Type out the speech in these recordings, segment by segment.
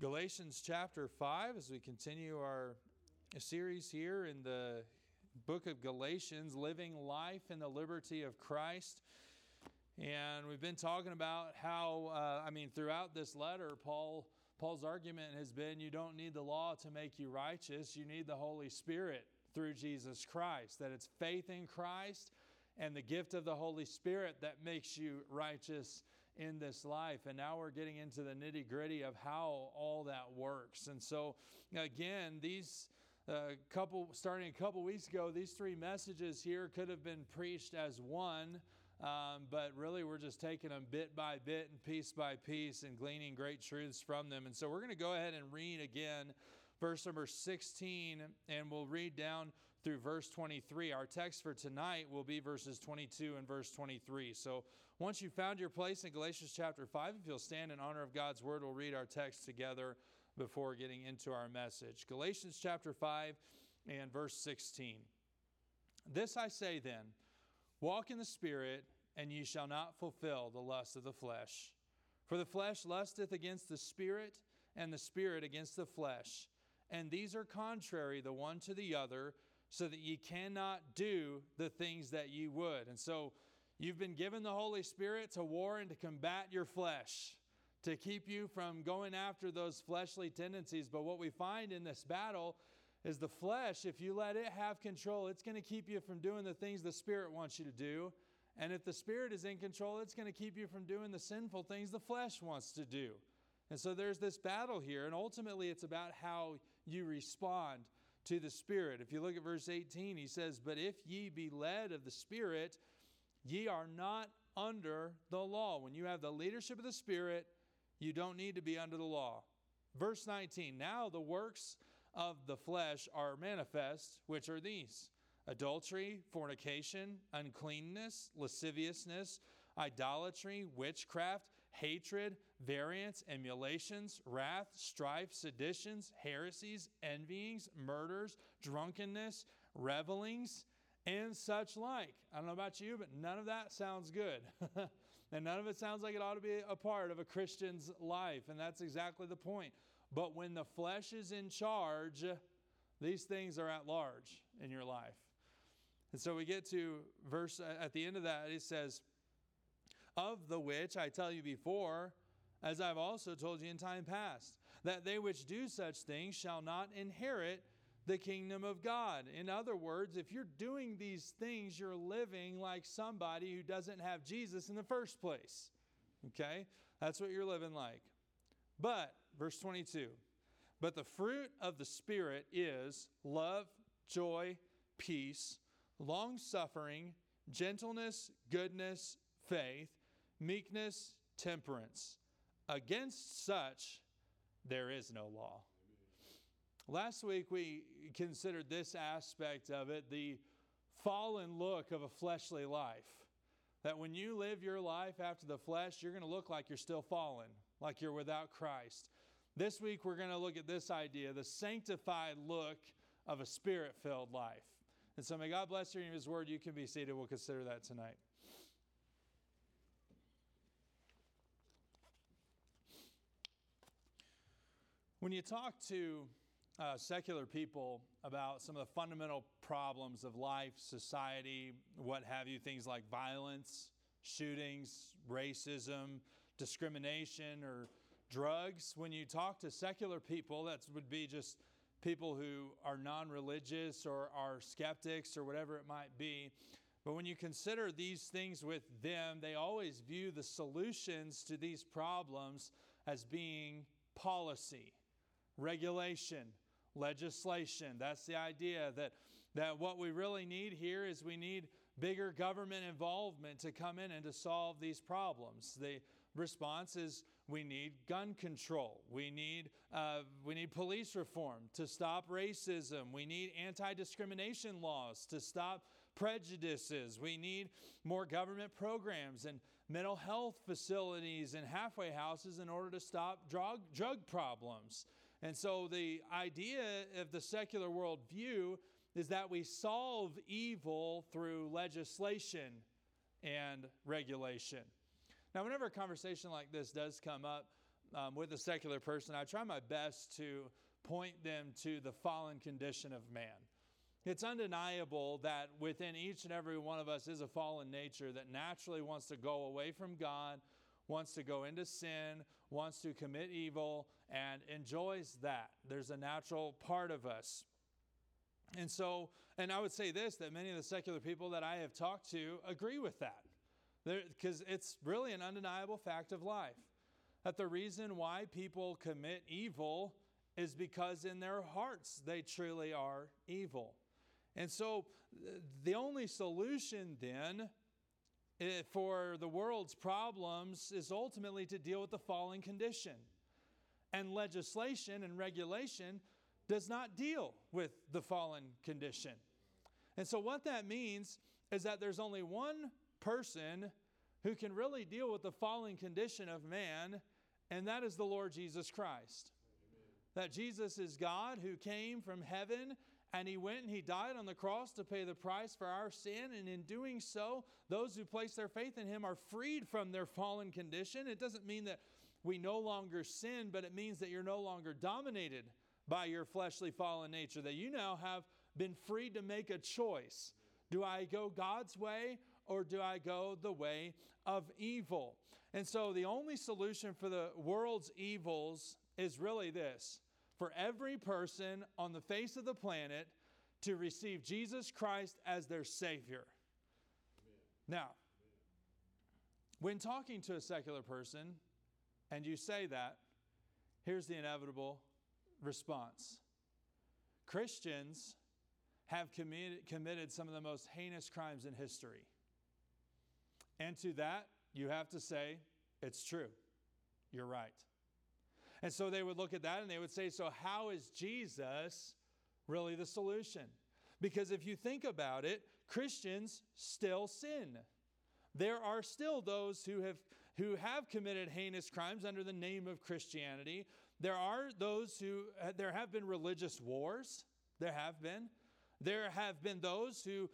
Galatians chapter 5, as we continue our series here in the book of Galatians, Living Life in the Liberty of Christ. And we've been talking about how, throughout this letter, Paul's argument has been you don't need the law to make you righteous. You need the Holy Spirit through Jesus Christ, that it's faith in Christ and the gift of the Holy Spirit that makes you righteous in this life. And now we're getting into the nitty-gritty of how all that works. And so, again, starting a couple weeks ago, these three messages here could have been preached as one. But really, we're just taking them bit by bit and piece by piece and gleaning great truths from them. And so we're going to go ahead and read again verse number 16, and we'll read down through verse 23. Our text for tonight will be verses 22 and verse 23. So once you've found your place in Galatians chapter 5, if you'll stand in honor of God's word, we'll read our text together before getting into our message. Galatians chapter 5 and verse 16. This I say then, walk in the Spirit, and ye shall not fulfill the lust of the flesh. For the flesh lusteth against the Spirit, and the Spirit against the flesh. And these are contrary the one to the other, so that ye cannot do the things that ye would. And so you've been given the Holy Spirit to war and to combat your flesh, to keep you from going after those fleshly tendencies. But what we find in this battle is the flesh, if you let it have control, it's going to keep you from doing the things the Spirit wants you to do. And if the Spirit is in control, it's going to keep you from doing the sinful things the flesh wants to do. And so there's this battle here, and ultimately it's about how you respond to the Spirit. If you look at verse 18, he says, "But if ye be led of the Spirit, ye are not under the law." When you have the leadership of the Spirit, you don't need to be under the law. Verse 19, "Now the works of the flesh are manifest, which are these: adultery, fornication, uncleanness, lasciviousness, idolatry, witchcraft, hatred, variance, emulations, wrath, strife, seditions, heresies, envyings, murders, drunkenness, revelings, and such like." I don't know about you, but none of that sounds good. And none of it sounds like it ought to be a part of a Christian's life. And that's exactly the point. But when the flesh is in charge, these things are at large in your life. And so we get to verse, at the end of that, it says, "Of the which I tell you before, as I've also told you in time past, that they which do such things shall not inherit the kingdom of God." In other words, if you're doing these things, you're living like somebody who doesn't have Jesus in the first place. Okay? That's what you're living like. But, verse 22, "But the fruit of the Spirit is love, joy, peace, long-suffering, gentleness, goodness, faith, meekness, temperance. Against such there is no law." Amen. Last week we considered this aspect of it, the fallen look of a fleshly life. That when you live your life after the flesh, you're going to look like you're still fallen, like you're without Christ. This week, we're going to look at this idea, the sanctified look of a Spirit-filled life. And so may God bless you in His Word. You can be seated. We'll consider that tonight. When you talk to secular people about some of the fundamental problems of life, society, what have you, things like violence, shootings, racism, discrimination, or drugs. When you talk to secular people, that would be just people who are non-religious or are skeptics or whatever it might be. But when you consider these things with them, they always view the solutions to these problems as being policy, regulation, legislation. That's the idea that what we really need here is we need bigger government involvement to come in and to solve these problems. The response is we need gun control. We need police reform to stop racism. We need anti-discrimination laws to stop prejudices. We need more government programs and mental health facilities and halfway houses in order to stop drug problems. And so the idea of the secular worldview is that we solve evil through legislation and regulation. Now, whenever a conversation like this does come up, with a secular person, I try my best to point them to the fallen condition of man. It's undeniable that within each and every one of us is a fallen nature that naturally wants to go away from God, wants to go into sin, wants to commit evil, and enjoys that. There's a natural part of us. And so, and I would say this, that many of the secular people that I have talked to agree with that. Because it's really an undeniable fact of life. That the reason why people commit evil is because in their hearts they truly are evil. And so the only solution then for the world's problems is ultimately to deal with the fallen condition. And legislation and regulation does not deal with the fallen condition. And so what that means is that there's only one person who can really deal with the fallen condition of man, and that is the Lord Jesus Christ. Amen. That Jesus is God who came from heaven, and he went and he died on the cross to pay the price for our sin, and in doing so, those who place their faith in him are freed from their fallen condition. It doesn't mean that we no longer sin, but it means that you're no longer dominated by your fleshly fallen nature, that you now have been freed to make a choice. Do I go God's way, or do I go the way of evil? And so the only solution for the world's evils is really this: for every person on the face of the planet to receive Jesus Christ as their Savior. Amen. Now, when talking to a secular person and you say that, here's the inevitable response. Christians have committed some of the most heinous crimes in history. And to that, you have to say, it's true. You're right. And so they would look at that and they would say, so how is Jesus really the solution? Because if you think about it, Christians still sin. There are still those who have committed heinous crimes under the name of Christianity. There are those there have been religious wars. There have been those who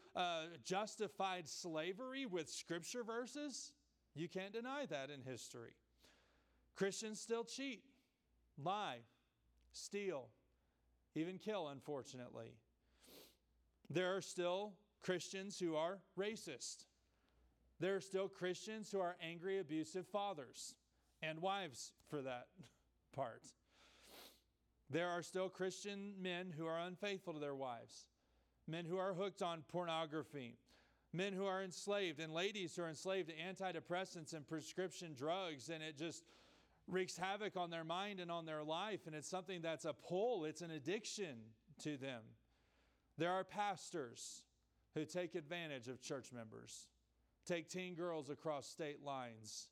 justified slavery with scripture verses. You can't deny that in history. Christians still cheat, lie, steal, even kill, unfortunately. There are still Christians who are racist. There are still Christians who are angry, abusive fathers and wives for that part. There are still Christian men who are unfaithful to their wives. Men who are hooked on pornography, men who are enslaved, and ladies who are enslaved to antidepressants and prescription drugs, and it just wreaks havoc on their mind and on their life, and it's something that's a pull, it's an addiction to them. There are pastors who take advantage of church members, take teen girls across state lines.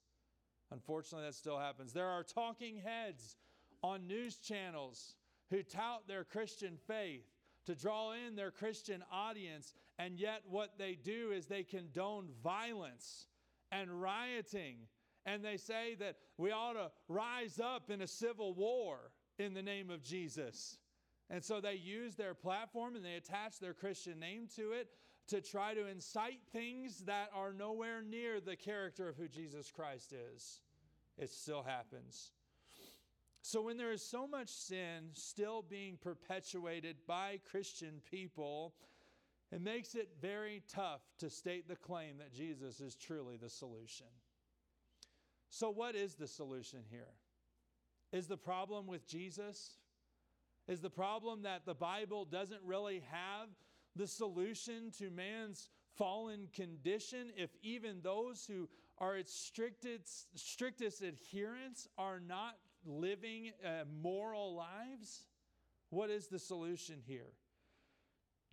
Unfortunately, that still happens. There are talking heads on news channels who tout their Christian faith to draw in their Christian audience, and yet what they do is they condone violence and rioting, and they say that we ought to rise up in a civil war in the name of Jesus. And so they use their platform and they attach their Christian name to it to try to incite things that are nowhere near the character of who Jesus Christ is. It still happens. So when there is so much sin still being perpetuated by Christian people, it makes it very tough to state the claim that Jesus is truly the solution. So what is the solution here? Is the problem with Jesus? Is the problem that the Bible doesn't really have the solution to man's fallen condition if even those who are its strictest adherents are not living moral lives? What is the solution here?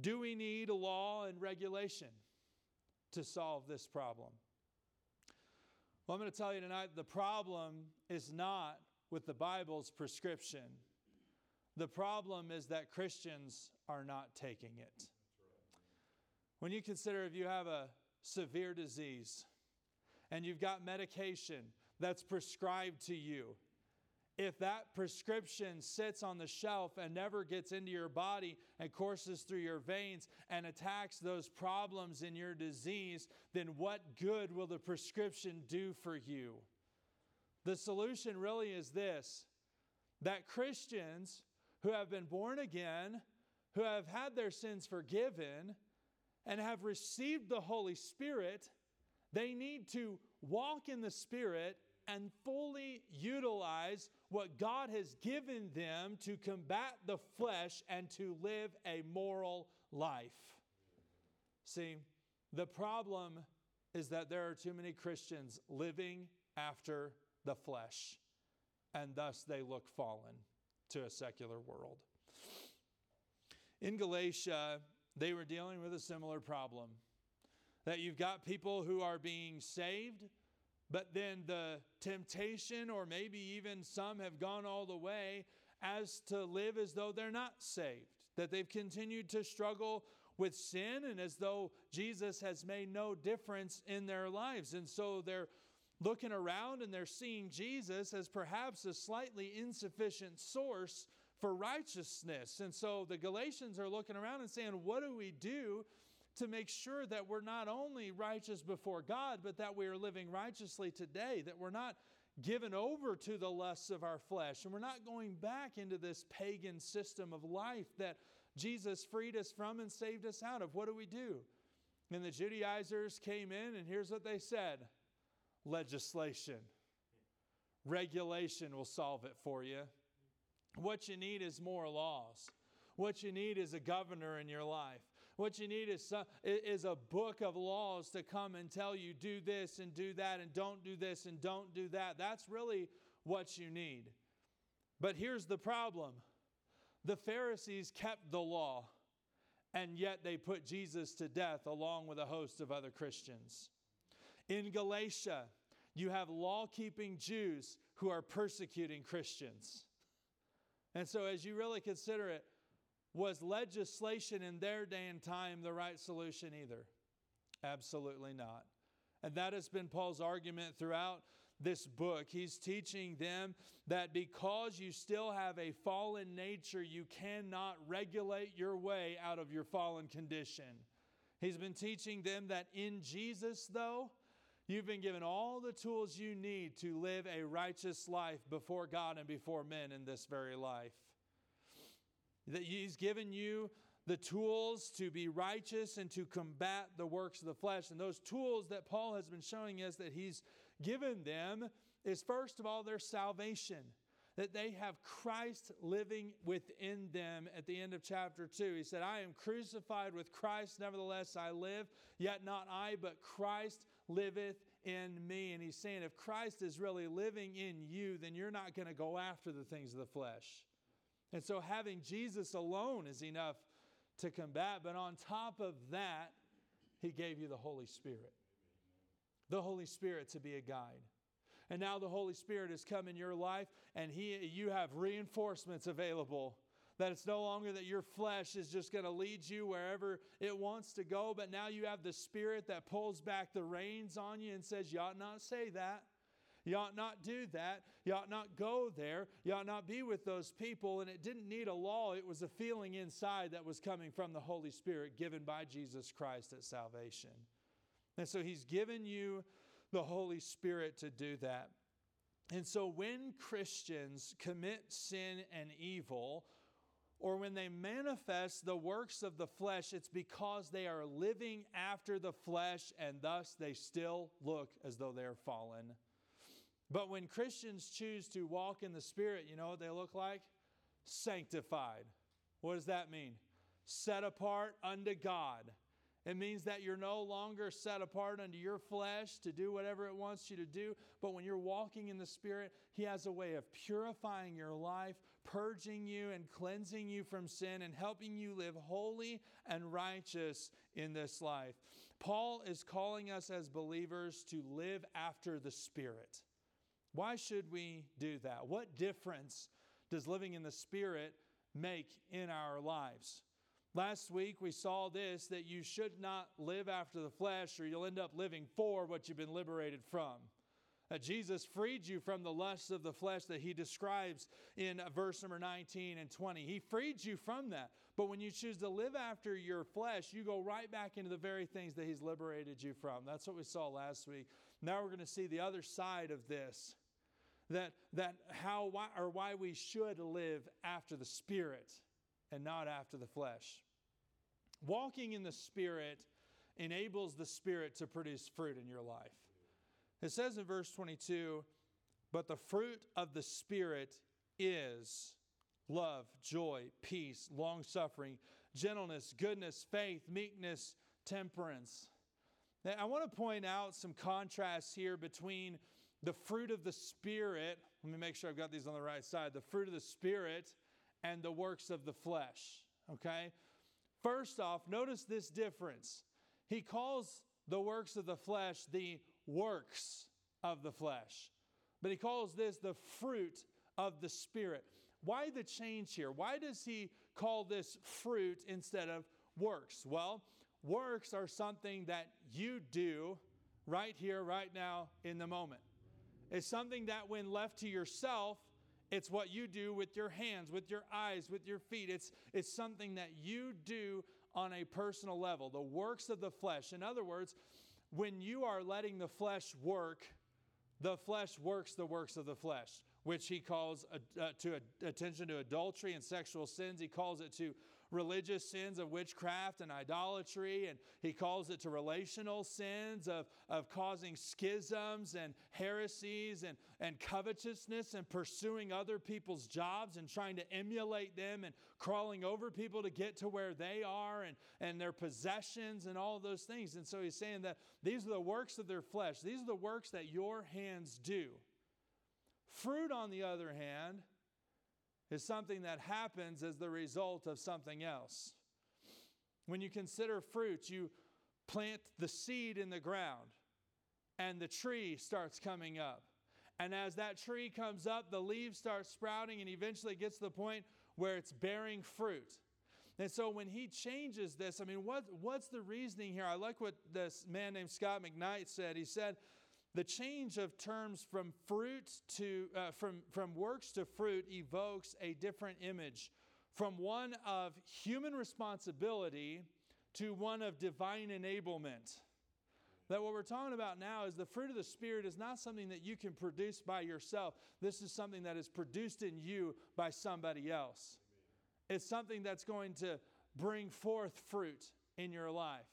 Do we need a law and regulation to solve this problem? Well, I'm going to tell you tonight, the problem is not with the Bible's prescription. The problem is that Christians are not taking it. When you consider if you have a severe disease and you've got medication that's prescribed to you, if that prescription sits on the shelf and never gets into your body and courses through your veins and attacks those problems in your disease, then what good will the prescription do for you? The solution really is this, that Christians who have been born again, who have had their sins forgiven, and have received the Holy Spirit, they need to walk in the Spirit and fully utilize what God has given them to combat the flesh and to live a moral life. See, the problem is that there are too many Christians living after the flesh, and thus they look fallen to a secular world. In Galatia, they were dealing with a similar problem, that you've got people who are being saved, but then the temptation, or maybe even some have gone all the way as to live as though they're not saved, that they've continued to struggle with sin and as though Jesus has made no difference in their lives. And so they're looking around and they're seeing Jesus as perhaps a slightly insufficient source for righteousness. And so the Galatians are looking around and saying, what do we do to make sure that we're not only righteous before God, but that we are living righteously today, that we're not given over to the lusts of our flesh, and we're not going back into this pagan system of life that Jesus freed us from and saved us out of. What do we do? And the Judaizers came in, and here's what they said. Legislation. Regulation will solve it for you. What you need is more laws. What you need is a governor in your life. What you need is a book of laws to come and tell you, do this and do that and don't do this and don't do that. That's really what you need. But here's the problem. The Pharisees kept the law, and yet they put Jesus to death along with a host of other Christians. In Galatia, you have law-keeping Jews who are persecuting Christians. And so as you really consider it, was legislation in their day and time the right solution either? Absolutely not. And that has been Paul's argument throughout this book. He's teaching them that because you still have a fallen nature, you cannot regulate your way out of your fallen condition. He's been teaching them that in Jesus, though, you've been given all the tools you need to live a righteous life before God and before men in this very life. That he's given you the tools to be righteous and to combat the works of the flesh. And those tools that Paul has been showing us that he's given them is, first of all, their salvation. That they have Christ living within them at the end of chapter 2. He said, I am crucified with Christ, nevertheless I live, yet not I, but Christ liveth in me. And he's saying, if Christ is really living in you, then you're not going to go after the things of the flesh. And so having Jesus alone is enough to combat. But on top of that, he gave you the Holy Spirit. The Holy Spirit to be a guide. And now the Holy Spirit has come in your life, and you have reinforcements available. That it's no longer that your flesh is just going to lead you wherever it wants to go. But now you have the Spirit that pulls back the reins on you and says, you ought not say that. You ought not do that. You ought not go there. You ought not be with those people. And it didn't need a law. It was a feeling inside that was coming from the Holy Spirit given by Jesus Christ at salvation. And so he's given you the Holy Spirit to do that. And so when Christians commit sin and evil, or when they manifest the works of the flesh, it's because they are living after the flesh, and thus they still look as though they are fallen. But when Christians choose to walk in the Spirit, you know what they look like? Sanctified. What does that mean? Set apart unto God. It means that you're no longer set apart unto your flesh to do whatever it wants you to do. But when you're walking in the Spirit, he has a way of purifying your life, purging you and cleansing you from sin and helping you live holy and righteous in this life. Paul is calling us as believers to live after the Spirit. Why should we do that? What difference does living in the Spirit make in our lives? Last week we saw this, that you should not live after the flesh or you'll end up living for what you've been liberated from. That Jesus freed you from the lusts of the flesh that he describes in verse number 19 and 20. He freed you from that. But when you choose to live after your flesh, you go right back into the very things that he's liberated you from. That's what we saw last week. Now we're going to see the other side of this. why we should live after the Spirit and not after the flesh. Walking in the Spirit enables the Spirit to produce fruit in your life. It says in verse 22, but the fruit of the Spirit is love, joy, peace, long-suffering, gentleness, goodness, faith, meekness, temperance. Now, I want to point out some contrasts here between the fruit of the Spirit. Let me make sure I've got these on the right side. The fruit of the Spirit and the works of the flesh. Okay? First off, notice this difference. He calls the works of the flesh the works of the flesh. But he calls this the fruit of the Spirit. Why the change here? Why does he call this fruit instead of works? Well, works are something that you do right here, right now, in the moment. It's something that when left to yourself, it's what you do with your hands, with your eyes, with your feet. It's something that you do on a personal level. The works of the flesh. In other words, when you are letting the flesh work, the flesh works the works of the flesh, which he calls attention to adultery and sexual sins. He calls it to religious sins of witchcraft and idolatry. And he calls it to relational sins of causing schisms and heresies and covetousness and pursuing other people's jobs and trying to emulate them and crawling over people to get to where they are and their possessions and all those things. And so he's saying that these are the works of their flesh. These are the works that your hands do. Fruit, on the other hand, is something that happens as the result of something else. When you consider fruit, you plant the seed in the ground and the tree starts coming up. And as that tree comes up, the leaves start sprouting and eventually gets to the point where it's bearing fruit. And so when he changes this, I mean, what's the reasoning here? I like what this man named Scott McKnight said. He said, the change of terms from fruit to from works to fruit evokes a different image, from one of human responsibility to one of divine enablement. That what we're talking about now is the fruit of the Spirit is not something that you can produce by yourself. This is something that is produced in you by somebody else. It's something that's going to bring forth fruit in your life.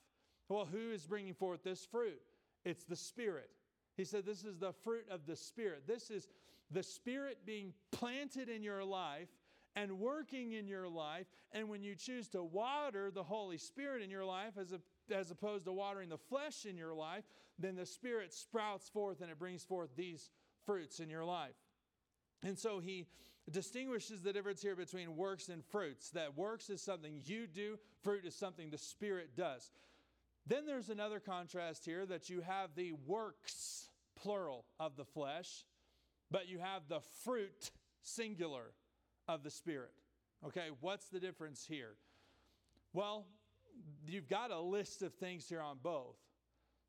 Well, who is bringing forth this fruit? It's the Spirit. He said, this is the fruit of the Spirit. This is the Spirit being planted in your life and working in your life. And when you choose to water the Holy Spirit in your life as opposed to watering the flesh in your life, then the Spirit sprouts forth and it brings forth these fruits in your life. And so he distinguishes the difference here between works and fruits. That works is something you do. Fruit is something the Spirit does. Then there's another contrast here that you have the works, plural, of the flesh, but you have the fruit, singular, of the Spirit. Okay, what's the difference here? Well, you've got a list of things here on both,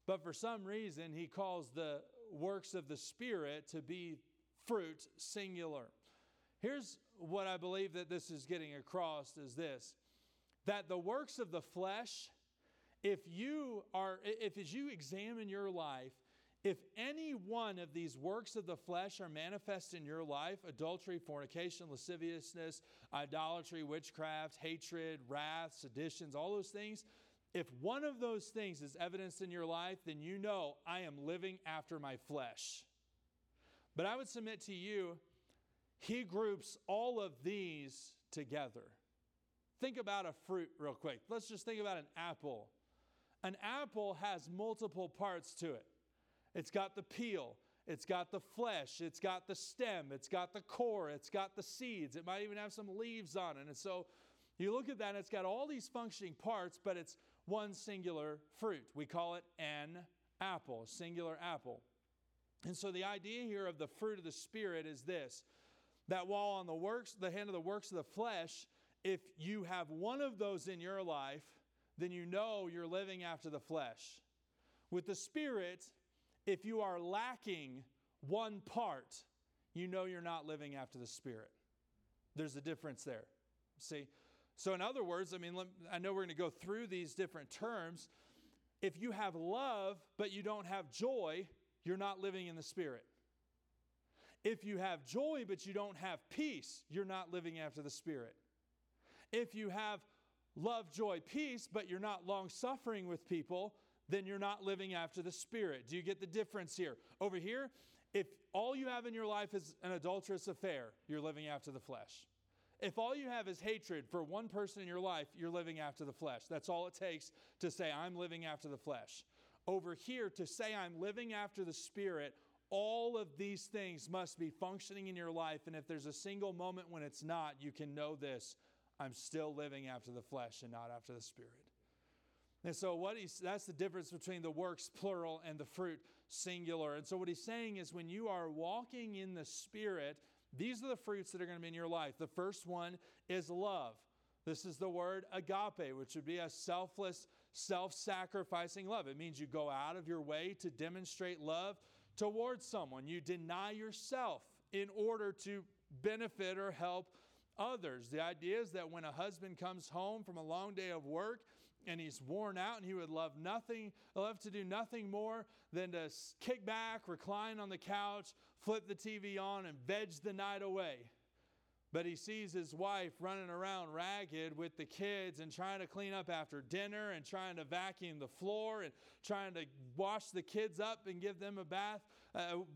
but for some reason he calls the works of the Spirit to be fruit, singular. Here's what I believe that this is getting across is this, that the works of the flesh, If as you examine your life, if any one of these works of the flesh are manifest in your life, adultery, fornication, lasciviousness, idolatry, witchcraft, hatred, wrath, seditions, all those things, if one of those things is evidenced in your life, then you know I am living after my flesh. But I would submit to you, he groups all of these together. Think about a fruit real quick. Let's just think about an apple. An apple has multiple parts to it. It's got the peel. It's got the flesh. It's got the stem. It's got the core. It's got the seeds. It might even have some leaves on it. And so you look at that and it's got all these functioning parts, but it's one singular fruit. We call it an apple, a singular apple. And so the idea here of the fruit of the Spirit is this, that while on the hand of the works of the flesh, if you have one of those in your life, then you know you're living after the flesh. With the Spirit, if you are lacking one part, you know you're not living after the Spirit. There's a difference there. See? So in other words, I mean, I know we're going to go through these different terms. If you have love, but you don't have joy, you're not living in the Spirit. If you have joy but you don't have peace, you're not living after the Spirit. If you have love, joy, peace, but you're not long-suffering with people, then you're not living after the Spirit. Do you get the difference here? Over here, if all you have in your life is an adulterous affair, you're living after the flesh. If all you have is hatred for one person in your life, you're living after the flesh. That's all it takes to say, I'm living after the flesh. Over here, to say I'm living after the Spirit, all of these things must be functioning in your life. And if there's a single moment when it's not, you can know this: I'm still living after the flesh and not after the Spirit. And so that's the difference between the works, plural, and the fruit, singular. And so what he's saying is when you are walking in the Spirit, these are the fruits that are going to be in your life. The first one is love. This is the word agape, which would be a selfless, self-sacrificing love. It means you go out of your way to demonstrate love towards someone. You deny yourself in order to benefit or help others. The idea is that when a husband comes home from a long day of work and he's worn out and he would love to do nothing more than to kick back, recline on the couch, flip the TV on, and veg the night away. But he sees his wife running around ragged with the kids and trying to clean up after dinner and trying to vacuum the floor and trying to wash the kids up and give them a bath.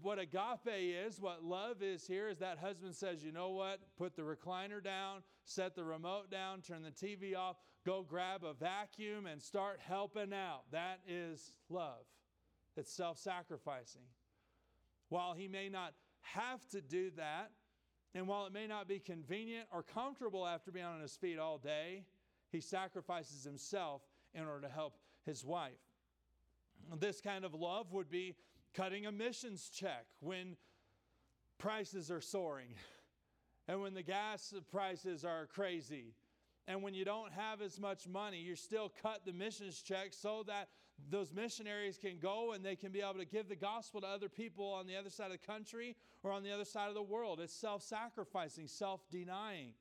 What agape is, what love is here, is that husband says, you know what? Put the recliner down, set the remote down, turn the TV off, go grab a vacuum and start helping out. That is love. It's self-sacrificing. While he may not have to do that, and while it may not be convenient or comfortable after being on his feet all day, he sacrifices himself in order to help his wife. This kind of love would be cutting a missions check when prices are soaring and when the gas prices are crazy. And when you don't have as much money, you still cut the missions check so that those missionaries can go and they can be able to give the gospel to other people on the other side of the country or on the other side of the world. It's self-sacrificing, self-denying,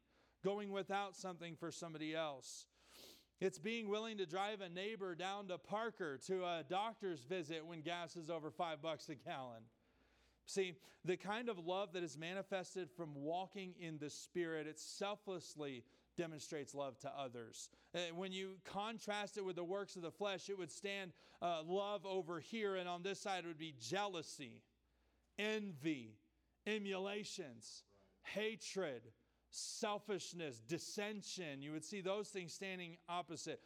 going without something for somebody else. It's being willing to drive a neighbor down to Parker to a doctor's visit when gas is over $5 a gallon. See, the kind of love that is manifested from walking in the Spirit, it's selflessly demonstrates love to others. When you contrast it with the works of the flesh, it would stand love over here, and on this side it would be jealousy, envy, emulations, hatred, selfishness, dissension. You would see those things standing opposite.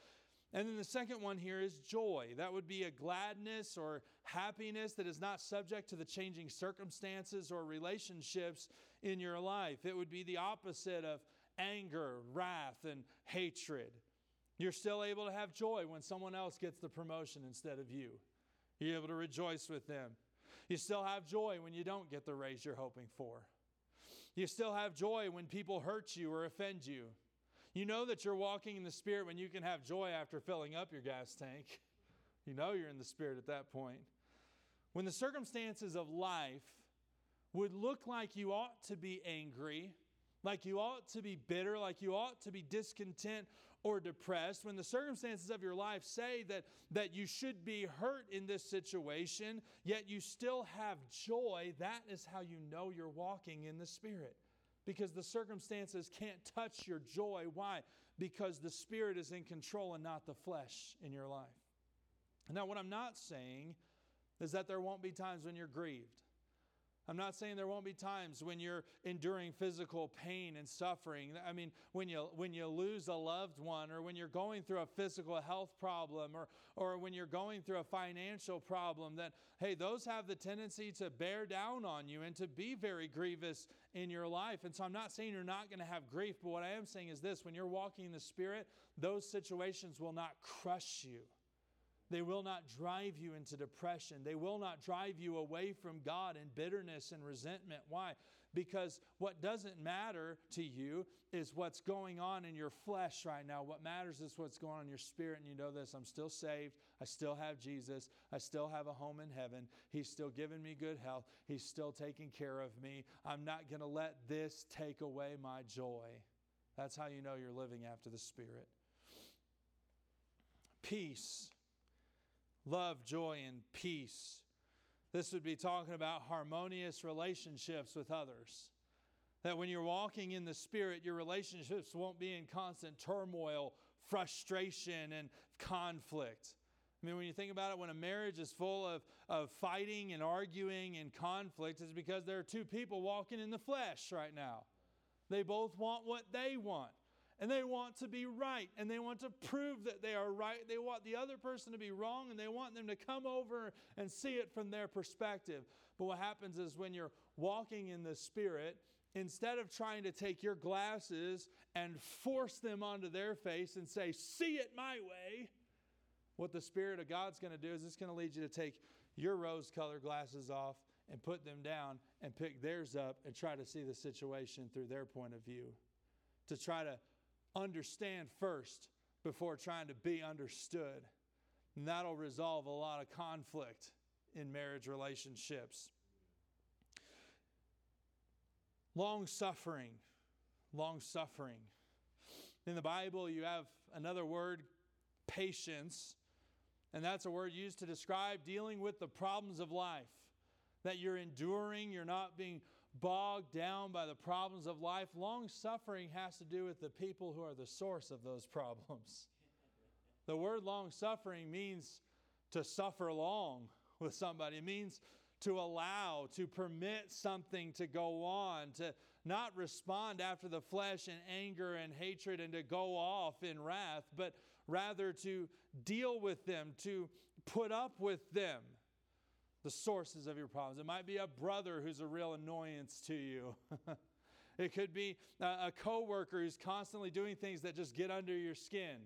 And then the second one here is joy. That would be a gladness or happiness that is not subject to the changing circumstances or relationships in your life. It would be the opposite of anger, wrath, and hatred. You're still able to have joy when someone else gets the promotion instead of you. You're able to rejoice with them. You still have joy when you don't get the raise you're hoping for. You still have joy when people hurt you or offend you. You know that you're walking in the Spirit when you can have joy after filling up your gas tank. You know you're in the Spirit at that point. When the circumstances of life would look like you ought to be angry, like you ought to be bitter, like you ought to be discontent or depressed, when the circumstances of your life say that you should be hurt in this situation, yet you still have joy, that is how you know you're walking in the Spirit. Because the circumstances can't touch your joy. Why? Because the Spirit is in control and not the flesh in your life. Now, what I'm not saying is that there won't be times when you're grieved. I'm not saying there won't be times when you're enduring physical pain and suffering. I mean, when you lose a loved one, or when you're going through a physical health problem, or when you're going through a financial problem, that, hey, those have the tendency to bear down on you and to be very grievous in your life. And so I'm not saying you're not going to have grief, but what I am saying is this: when you're walking in the Spirit, those situations will not crush you. They will not drive you into depression. They will not drive you away from God in bitterness and resentment. Why? Because what doesn't matter to you is what's going on in your flesh right now. What matters is what's going on in your spirit. And you know this: I'm still saved. I still have Jesus. I still have a home in heaven. He's still giving me good health. He's still taking care of me. I'm not going to let this take away my joy. That's how you know you're living after the Spirit. Peace. Love, joy, and peace. This would be talking about harmonious relationships with others. That when you're walking in the Spirit, your relationships won't be in constant turmoil, frustration, and conflict. I mean, when you think about it, when a marriage is full of fighting and arguing and conflict, it's because there are two people walking in the flesh right now. They both want what they want. And they want to be right. And they want to prove that they are right. They want the other person to be wrong. And they want them to come over and see it from their perspective. But what happens is when you're walking in the Spirit, instead of trying to take your glasses and force them onto their face and say, see it my way, what the Spirit of God's going to do is it's going to lead you to take your rose-colored glasses off and put them down and pick theirs up and try to see the situation through their point of view. To try to understand first before trying to be understood. And that'll resolve a lot of conflict in marriage relationships. Long-suffering. Long-suffering. In the Bible, you have another word, patience. And that's a word used to describe dealing with the problems of life. That you're enduring, you're not being bogged down by the problems of life. Long-suffering has to do with the people who are the source of those problems. The word long-suffering means to suffer long with somebody. It means to allow, to permit something to go on, to not respond after the flesh and anger and hatred and to go off in wrath, but rather to deal with them, to put up with them. The sources of your problems. It might be a brother who's a real annoyance to you. It could be a coworker who's constantly doing things that just get under your skin.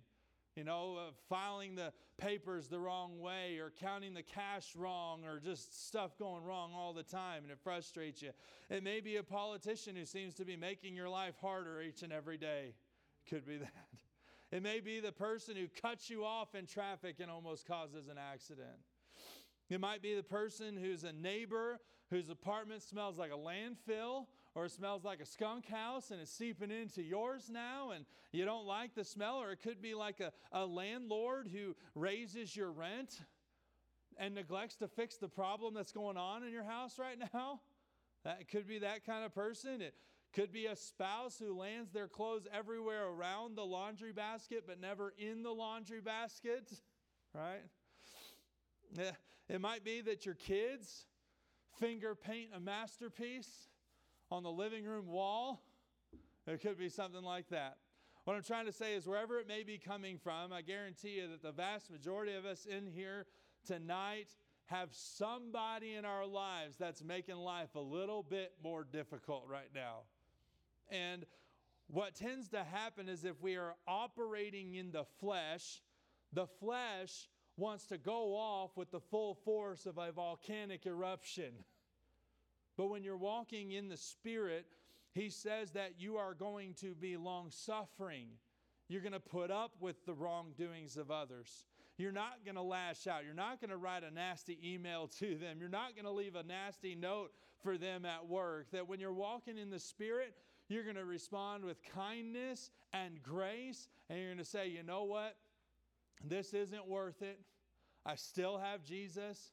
You know, filing the papers the wrong way or counting the cash wrong or just stuff going wrong all the time and it frustrates you. It may be a politician who seems to be making your life harder each and every day. Could be that. It may be the person who cuts you off in traffic and almost causes an accident. It might be the person who's a neighbor whose apartment smells like a landfill or it smells like a skunk house and it's seeping into yours now and you don't like the smell. Or it could be like a landlord who raises your rent and neglects to fix the problem that's going on in your house right now. That could be that kind of person. It could be a spouse who lands their clothes everywhere around the laundry basket but never in the laundry basket, right? It might be that your kids finger paint a masterpiece on the living room wall. It could be something like that. What I'm trying to say is wherever it may be coming from, I guarantee you that the vast majority of us in here tonight have somebody in our lives that's making life a little bit more difficult right now. And what tends to happen is if we are operating in the flesh wants to go off with the full force of a volcanic eruption. But when you're walking in the Spirit, He says that you are going to be long-suffering. You're going to put up with the wrongdoings of others. You're not going to lash out. You're not going to write a nasty email to them. You're not going to leave a nasty note for them at work. That when you're walking in the Spirit, you're going to respond with kindness and grace. And you're going to say, you know what? This isn't worth it. I still have Jesus.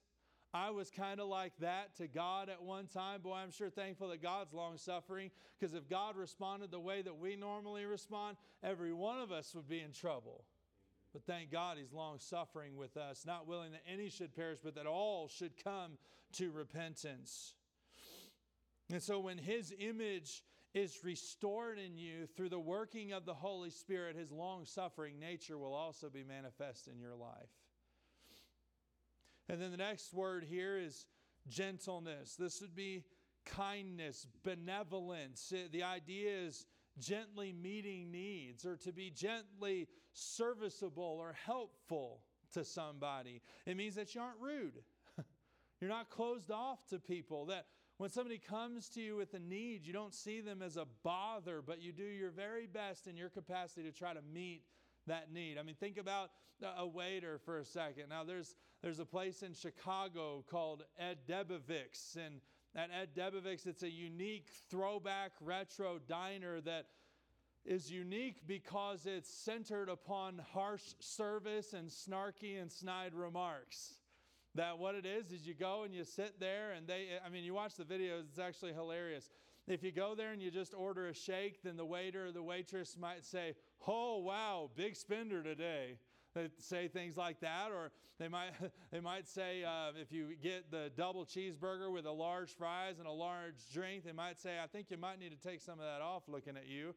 I was kind of like that to God at one time. Boy, I'm sure thankful that God's long-suffering, because if God responded the way that we normally respond, every one of us would be in trouble. But thank God He's long-suffering with us, not willing that any should perish, but that all should come to repentance. And so when His image is restored in you through the working of the Holy Spirit, His long-suffering nature will also be manifest in your life. And then the next word here is gentleness. This would be kindness, benevolence. The idea is gently meeting needs or to be gently serviceable or helpful to somebody. It means that you aren't rude. You're not closed off to people. That when somebody comes to you with a need, you don't see them as a bother, but you do your very best in your capacity to try to meet that need. I mean, think about a waiter for a second. Now, there's a place in Chicago called Ed Debovic's, and at Ed Debovic's, it's a unique throwback retro diner that is unique because it's centered upon harsh service and snarky and snide remarks. That what it is you go and you sit there and you watch the videos, it's actually hilarious. If you go there and you just order a shake, then the waiter or the waitress might say, "Oh, wow, big spender today." They say things like that, or they might say, if you get the double cheeseburger with a large fries and a large drink, they might say, "I think you might need to take some of that off looking at you."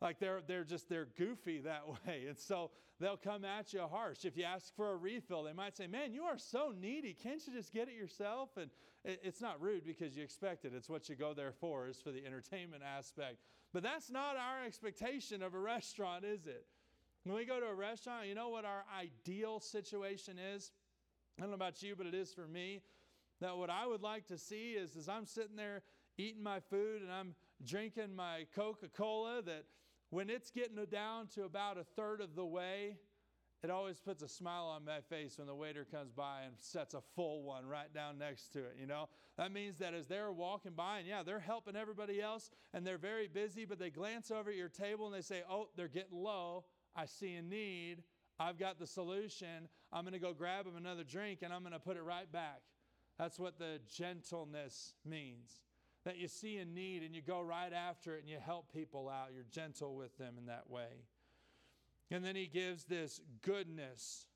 Like they're goofy that way. And so they'll come at you harsh. If you ask for a refill, they might say, "Man, you are so needy. Can't you just get it yourself?" And it's not rude because you expect it. It's what you go there for, is for the entertainment aspect. But that's not our expectation of a restaurant, is it? When we go to a restaurant, you know what our ideal situation is? I don't know about you, but it is for me. That what I would like to see is, as I'm sitting there eating my food and I'm drinking my Coca-Cola, that when it's getting down to about a third of the way, it always puts a smile on my face when the waiter comes by and sets a full one right down next to it, you know. That means that as they're walking by, and yeah, they're helping everybody else, and they're very busy, but they glance over at your table and they say, "Oh, they're getting low. I see a need. I've got the solution. I'm going to go grab them another drink, and I'm going to put it right back." That's what the gentleness means. That you see a need and you go right after it and you help people out. You're gentle with them in that way. And then he gives this goodness.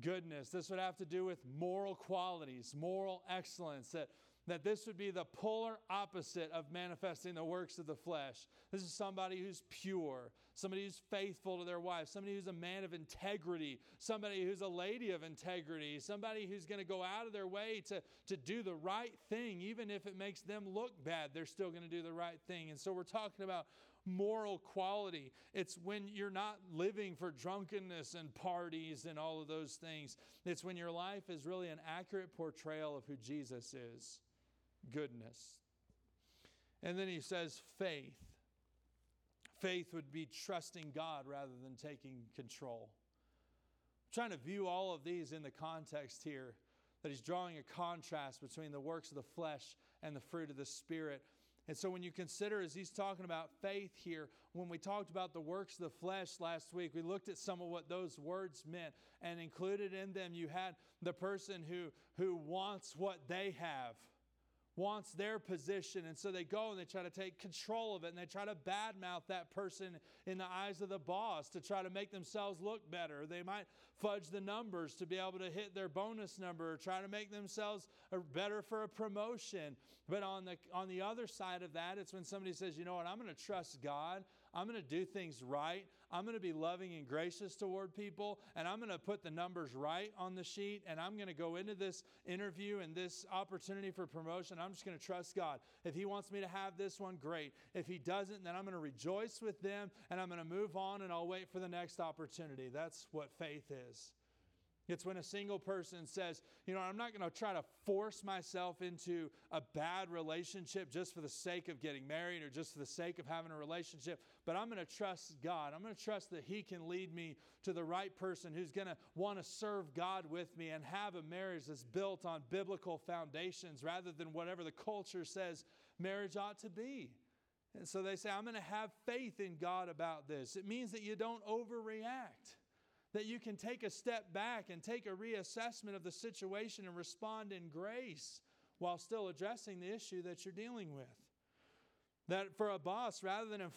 Goodness. This would have to do with moral qualities, moral excellence. That this would be the polar opposite of manifesting the works of the flesh. This is somebody who's pure, somebody who's faithful to their wife, somebody who's a man of integrity, somebody who's a lady of integrity, somebody who's going to go out of their way to do the right thing. Even if it makes them look bad, they're still going to do the right thing. And so we're talking about moral quality. It's when you're not living for drunkenness and parties and all of those things. It's when your life is really an accurate portrayal of who Jesus is. Goodness. And then he says faith. Faith would be trusting God rather than taking control. I'm trying to view all of these in the context here, that he's drawing a contrast between the works of the flesh and the fruit of the Spirit. And so when you consider, as he's talking about faith here, when we talked about the works of the flesh last week, we looked at some of what those words meant, and included in them you had the person who wants what they have, wants their position, and so they go and they try to take control of it, and they try to badmouth that person in the eyes of the boss to try to make themselves look better. They might fudge the numbers to be able to hit their bonus number, or try to make themselves better for a promotion. But on the other side of that, it's when somebody says, "You know what, I'm going to trust God. I'm going to do things right. I'm going to be loving and gracious toward people, and I'm going to put the numbers right on the sheet, and I'm going to go into this interview and this opportunity for promotion. I'm just going to trust God. If he wants me to have this one, great. If he doesn't, then I'm going to rejoice with them, and I'm going to move on, and I'll wait for the next opportunity." That's what faith is. It's when a single person says, "You know, I'm not going to try to force myself into a bad relationship just for the sake of getting married or just for the sake of having a relationship, but I'm going to trust God. I'm going to trust that he can lead me to the right person who's going to want to serve God with me and have a marriage that's built on biblical foundations rather than whatever the culture says marriage ought to be." And so they say, "I'm going to have faith in God about this." It means that you don't overreact. That you can take a step back and take a reassessment of the situation and respond in grace while still addressing the issue that you're dealing with. That for a boss, rather than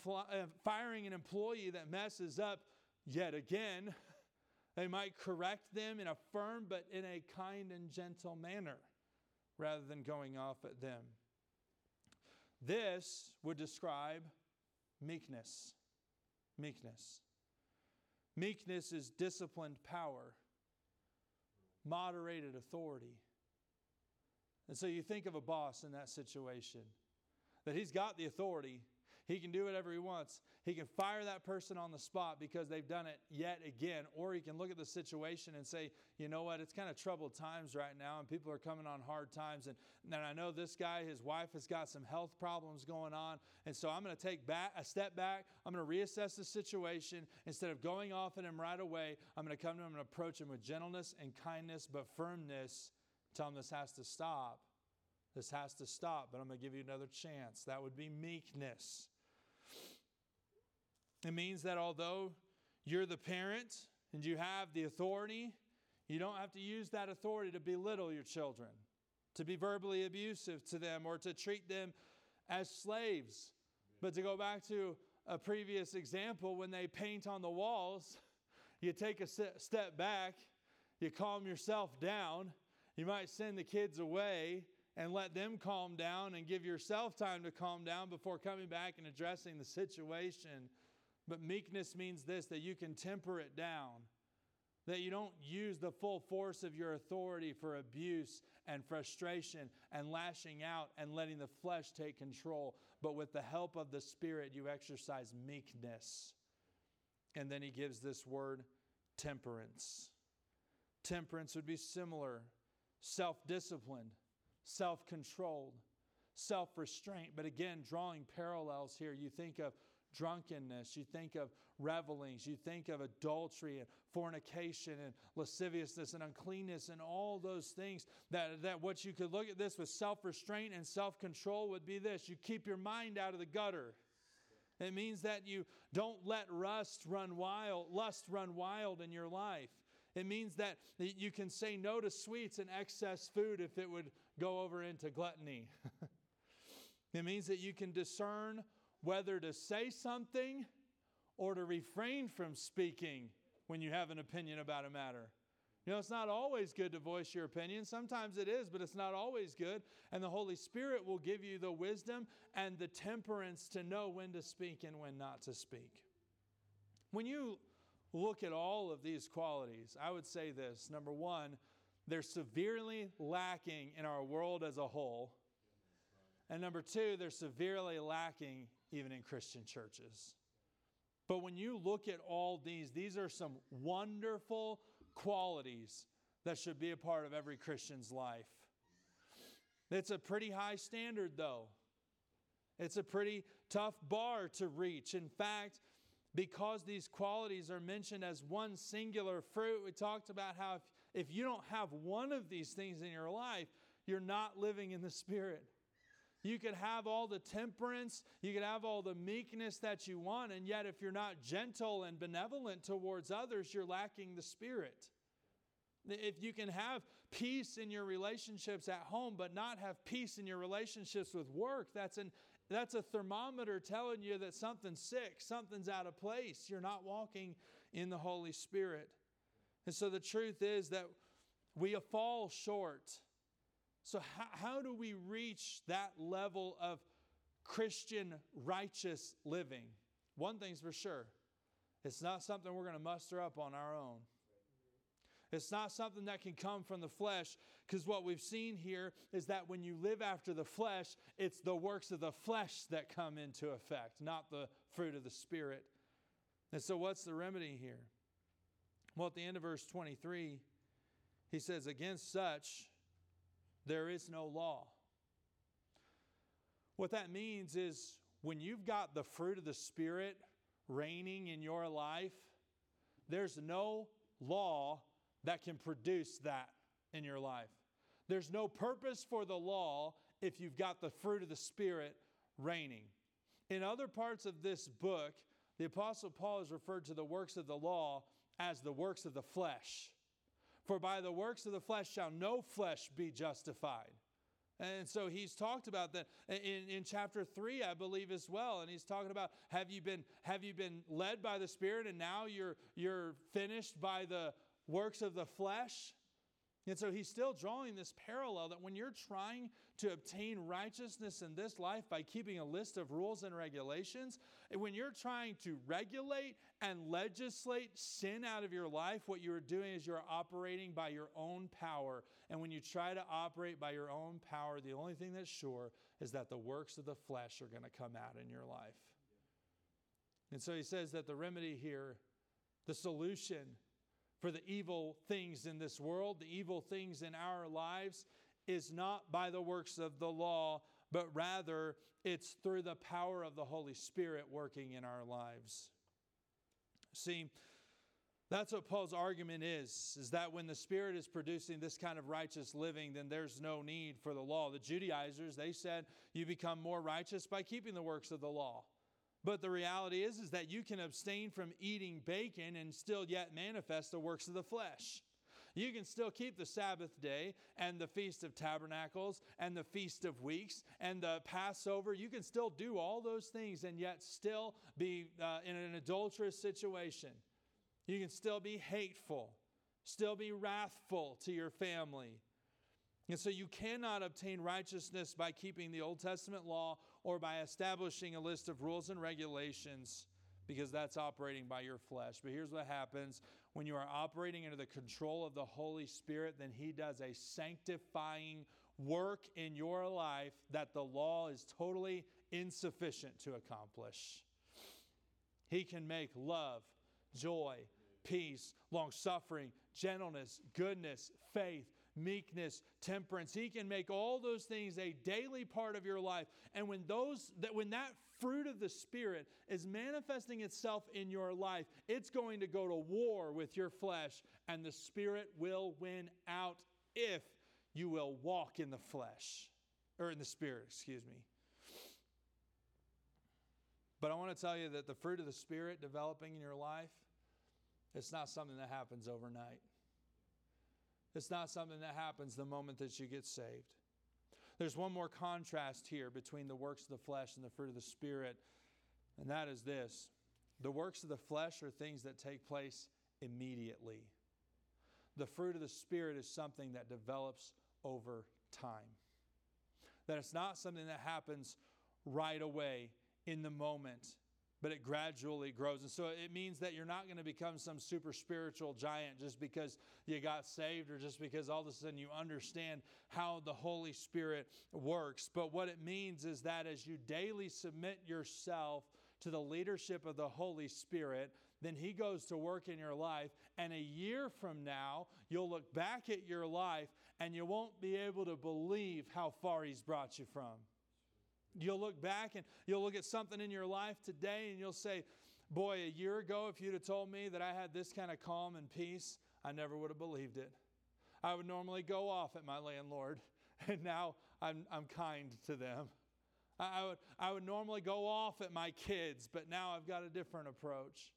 firing an employee that messes up yet again, they might correct them in a firm but in a kind and gentle manner rather than going off at them. This would describe meekness. Meekness. Meekness is disciplined power, moderated authority. And so you think of a boss in that situation, that he's got the authority. He can do whatever he wants. He can fire that person on the spot because they've done it yet again. Or he can look at the situation and say, "You know what, it's kind of troubled times right now, and people are coming on hard times. And I know this guy, his wife has got some health problems going on. And so I'm going to take a step back. I'm going to reassess the situation. Instead of going off at him right away, I'm going to come to him and approach him with gentleness and kindness, but firmness. Tell him this has to stop. This has to stop, but I'm going to give you another chance." That would be meekness. It means that although you're the parent and you have the authority, You don't have to use that authority to belittle your children, to be verbally abusive to them, or to treat them as slaves. But to go back to a previous example, when they paint on the walls, you take a step back, you calm yourself down. You might send the kids away and let them calm down and give yourself time to calm down before coming back and addressing the situation. But meekness means this, that you can temper it down, that you don't use the full force of your authority for abuse and frustration and lashing out and letting the flesh take control. But with the help of the Spirit, you exercise meekness. And then he gives this word, temperance. Temperance would be similar, self-disciplined, self-controlled, self-restraint. But again, drawing parallels here, you think of drunkenness, you think of revelings, you think of adultery and fornication and lasciviousness and uncleanness and all those things that what you could look at this with self-restraint and self-control would be this. You keep your mind out of the gutter. It means that you don't let lust run wild in your life. It means that you can say no to sweets and excess food if it would go over into gluttony. It means that you can discern whether to say something or to refrain from speaking when you have an opinion about a matter. You know, it's not always good to voice your opinion. Sometimes it is, but it's not always good. And the Holy Spirit will give you the wisdom and the temperance to know when to speak and when not to speak. When you look at all of these qualities, I would say this. Number one, they're severely lacking in our world as a whole. And number two, they're severely lacking even in Christian churches. But when you look at all these are some wonderful qualities that should be a part of every Christian's life. It's a pretty high standard, though. It's a pretty tough bar to reach. In fact, because these qualities are mentioned as one singular fruit, we talked about how if you don't have one of these things in your life, you're not living in the Spirit. You could have all the temperance, you could have all the meekness that you want, and yet if you're not gentle and benevolent towards others, you're lacking the Spirit. If you can have peace in your relationships at home, but not have peace in your relationships with work, that's a thermometer telling you that something's sick, something's out of place. You're not walking in the Holy Spirit. And so the truth is that we fall short. So how do we reach that level of Christian righteous living? One thing's for sure. It's not something we're going to muster up on our own. It's not something that can come from the flesh, because what we've seen here is that when you live after the flesh, it's the works of the flesh that come into effect, not the fruit of the Spirit. And so what's the remedy here? Well, at the end of verse 23, he says, against such there is no law. What that means is when you've got the fruit of the Spirit reigning in your life, there's no law that can produce that in your life. There's no purpose for the law if you've got the fruit of the Spirit reigning. In other parts of this book, the Apostle Paul has referred to the works of the law as the works of the flesh. For by the works of the flesh shall no flesh be justified. And so he's talked about that in chapter 3, I believe, as well. And he's talking about, have you been led by the Spirit and now you're finished by the works of the flesh? And so he's still drawing this parallel that when you're trying to obtain righteousness in this life by keeping a list of rules and regulations, when you're trying to regulate and legislate sin out of your life, what you are doing is you're operating by your own power. And when you try to operate by your own power, the only thing that's sure is that the works of the flesh are going to come out in your life. And so he says that the remedy here, the solution for the evil things in this world, the evil things in our lives, is not by the works of the law, but rather it's through the power of the Holy Spirit working in our lives. See, that's what Paul's argument is that when the Spirit is producing this kind of righteous living, then there's no need for the law. The Judaizers, they said, you become more righteous by keeping the works of the law. But the reality is that you can abstain from eating bacon and still yet manifest the works of the flesh. You can still keep the Sabbath day and the Feast of Tabernacles and the Feast of Weeks and the Passover. You can still do all those things and yet still be in an adulterous situation. You can still be hateful, still be wrathful to your family. And so you cannot obtain righteousness by keeping the Old Testament law or by establishing a list of rules and regulations, because that's operating by your flesh. But here's what happens. When you are operating under the control of the Holy Spirit, then He does a sanctifying work in your life that the law is totally insufficient to accomplish. He can make love, joy, peace, long-suffering, gentleness, goodness, faith, meekness, temperance. He can make all those things a daily part of your life. And when that fruit of the Spirit is manifesting itself in your life, it's going to go to war with your flesh, and the Spirit will win out if you will walk in the flesh, or in the Spirit, excuse me. But I want to tell you that the fruit of the Spirit developing in your life, it's not something that happens overnight. It's not something that happens the moment that you get saved. There's one more contrast here between the works of the flesh and the fruit of the Spirit, and that is this. The works of the flesh are things that take place immediately. The fruit of the Spirit is something that develops over time. That it's not something that happens right away in the moment, but it gradually grows. And so it means that you're not going to become some super spiritual giant just because you got saved or just because all of a sudden you understand how the Holy Spirit works. But what it means is that as you daily submit yourself to the leadership of the Holy Spirit, then He goes to work in your life. And a year from now, you'll look back at your life and you won't be able to believe how far He's brought you from. You'll look back and you'll look at something in your life today and you'll say, boy, a year ago, if you'd have told me that I had this kind of calm and peace, I never would have believed it. I would normally go off at my landlord, and now I'm kind to them. I would normally go off at my kids, but now I've got a different approach.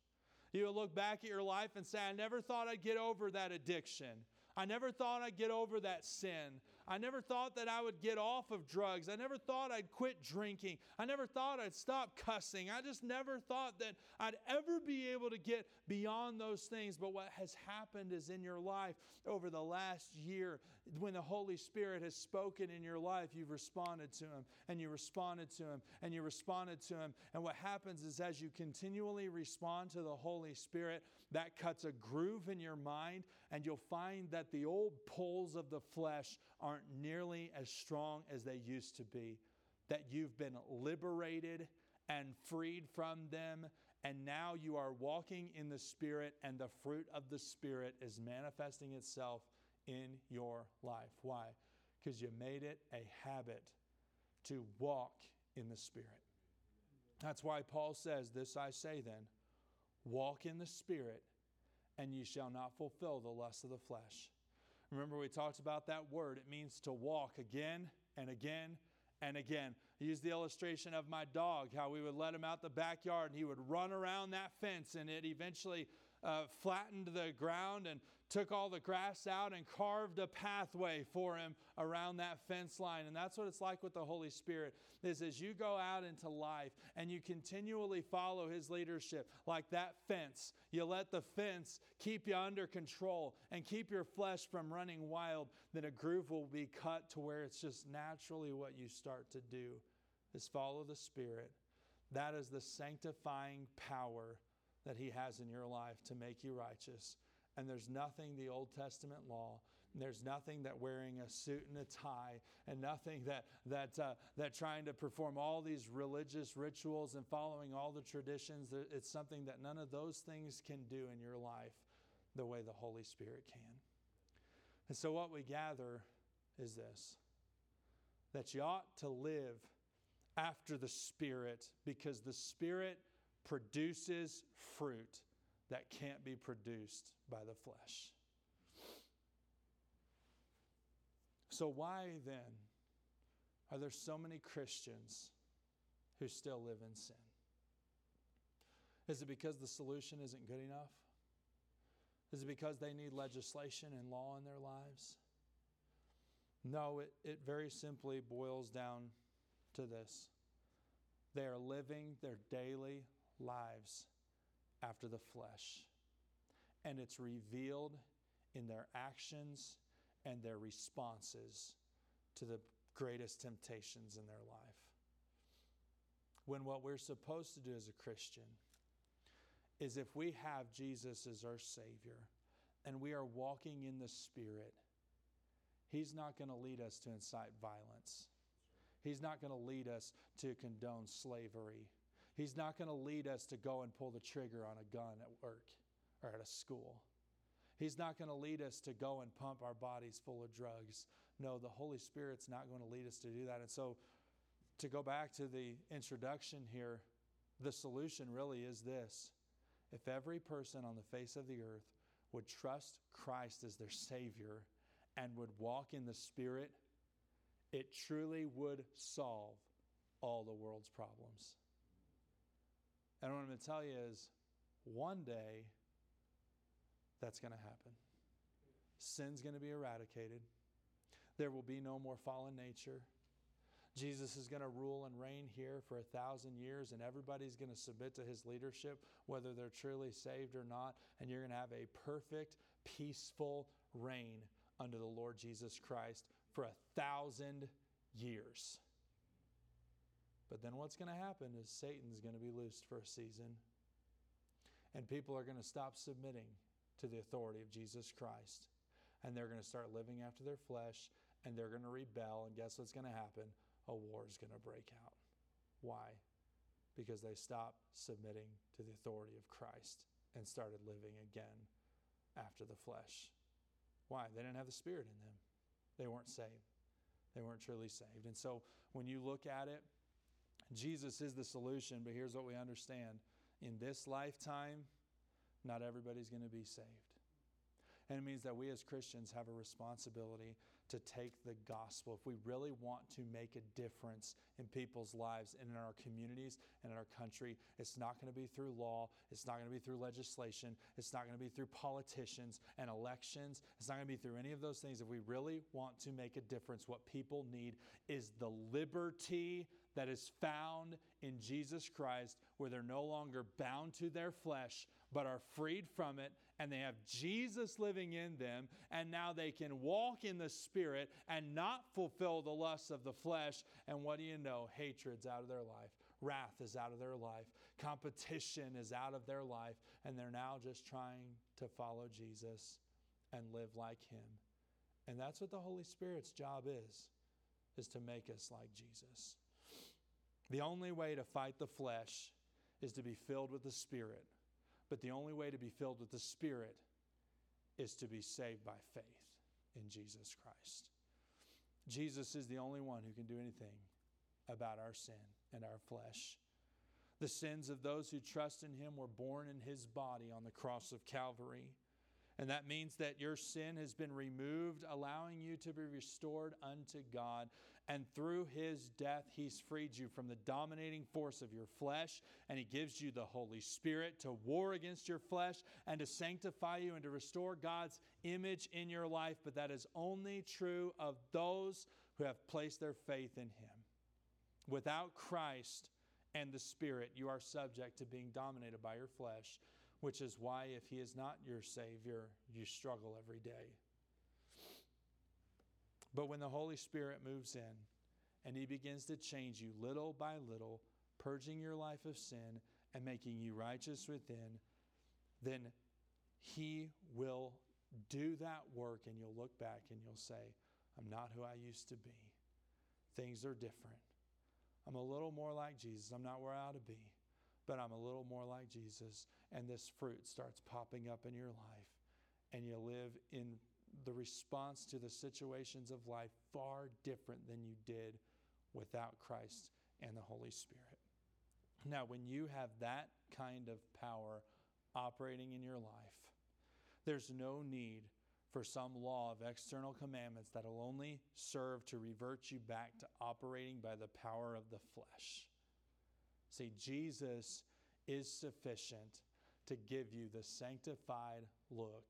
You'll look back at your life and say, I never thought I'd get over that addiction. I never thought I'd get over that sin. I never thought that I would get off of drugs. I never thought I'd quit drinking. I never thought I'd stop cussing. I just never thought that I'd ever be able to get beyond those things. But what has happened is in your life over the last year, when the Holy Spirit has spoken in your life, you've responded to Him, and you responded to Him, and you responded to Him. And what happens is as you continually respond to the Holy Spirit, that cuts a groove in your mind, and you'll find that the old pulls of the flesh aren't nearly as strong as they used to be. That you've been liberated and freed from them, and now you are walking in the Spirit, and the fruit of the Spirit is manifesting itself in your life. Why? Because you made it a habit to walk in the Spirit. That's why Paul says, this I say then, walk in the Spirit, and you shall not fulfill the lust of the flesh. Remember, we talked about that word. It means to walk again and again and again. I used the illustration of my dog, how we would let him out the backyard and he would run around that fence, and it eventually flattened the ground and took all the grass out and carved a pathway for him around that fence line. And that's what it's like with the Holy Spirit, is as you go out into life and you continually follow His leadership like that fence, you let the fence keep you under control and keep your flesh from running wild, then a groove will be cut to where it's just naturally what you start to do is follow the Spirit. That is the sanctifying power that He has in your life to make you righteous. And there's nothing the Old Testament law, and there's nothing that wearing a suit and a tie, and nothing that trying to perform all these religious rituals and following all the traditions, it's something that none of those things can do in your life the way the Holy Spirit can. And so what we gather is this, that you ought to live after the Spirit, because the Spirit produces fruit that can't be produced by the flesh. So why then are there so many Christians who still live in sin? Is it because the solution isn't good enough? Is it because they need legislation and law in their lives? No, it very simply boils down to this. They are living their daily lives after the flesh. And it's revealed in their actions and their responses to the greatest temptations in their life. When what we're supposed to do as a Christian is, if we have Jesus as our Savior and we are walking in the Spirit, He's not going to lead us to incite violence. He's not going to lead us to condone slavery. He's not going to lead us to go and pull the trigger on a gun at work or at a school. He's not going to lead us to go and pump our bodies full of drugs. No, the Holy Spirit's not going to lead us to do that. And so, to go back to the introduction here, the solution really is this. If every person on the face of the earth would trust Christ as their Savior and would walk in the Spirit, it truly would solve all the world's problems. And what I'm going to tell you is, one day, that's going to happen. Sin's going to be eradicated. There will be no more fallen nature. Jesus is going to rule and reign here for 1,000 years, and everybody's going to submit to His leadership, whether they're truly saved or not. And you're going to have a perfect, peaceful reign under the Lord Jesus Christ for 1,000 years. But then what's going to happen is Satan's going to be loosed for a season, and people are going to stop submitting to the authority of Jesus Christ. And they're going to start living after their flesh, and they're going to rebel. And guess what's going to happen? A war is going to break out. Why? Because they stopped submitting to the authority of Christ and started living again after the flesh. Why? They didn't have the Spirit in them. They weren't saved. They weren't truly saved. And so when you look at it, Jesus is the solution, but here's what we understand. In this lifetime, not everybody's going to be saved. And it means that we as Christians have a responsibility to take the gospel. If we really want to make a difference in people's lives and in our communities and in our country, it's not going to be through law. It's not going to be through legislation. It's not going to be through politicians and elections. It's not going to be through any of those things. If we really want to make a difference, what people need is the liberty that is found in Jesus Christ, where they're no longer bound to their flesh, but are freed from it, and they have Jesus living in them, and now they can walk in the Spirit and not fulfill the lusts of the flesh. And what do you know? Hatred's out of their life. Wrath is out of their life. Competition is out of their life. And they're now just trying to follow Jesus and live like Him. And that's what the Holy Spirit's job is to make us like Jesus. The only way to fight the flesh is to be filled with the Spirit. But the only way to be filled with the Spirit is to be saved by faith in Jesus Christ. Jesus is the only one who can do anything about our sin and our flesh. The sins of those who trust in Him were borne in His body on the cross of Calvary. And that means that your sin has been removed, allowing you to be restored unto God. And through His death, He's freed you from the dominating force of your flesh. And He gives you the Holy Spirit to war against your flesh and to sanctify you and to restore God's image in your life. But that is only true of those who have placed their faith in Him. Without Christ and the Spirit, you are subject to being dominated by your flesh, which is why, if He is not your Savior, you struggle every day. But when the Holy Spirit moves in and He begins to change you little by little, purging your life of sin and making you righteous within, then He will do that work, and you'll look back and you'll say, I'm not who I used to be. Things are different. I'm a little more like Jesus. I'm not where I ought to be, but I'm a little more like Jesus. And this fruit starts popping up in your life. And you live in the response to the situations of life far different than you did without Christ and the Holy Spirit. Now, when you have that kind of power operating in your life, there's no need for some law of external commandments that will only serve to revert you back to operating by the power of the flesh. See, Jesus is sufficient to give you the sanctified look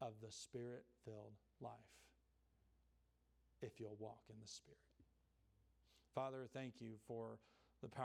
of the Spirit-filled life if you'll walk in the Spirit. Father, thank you for the power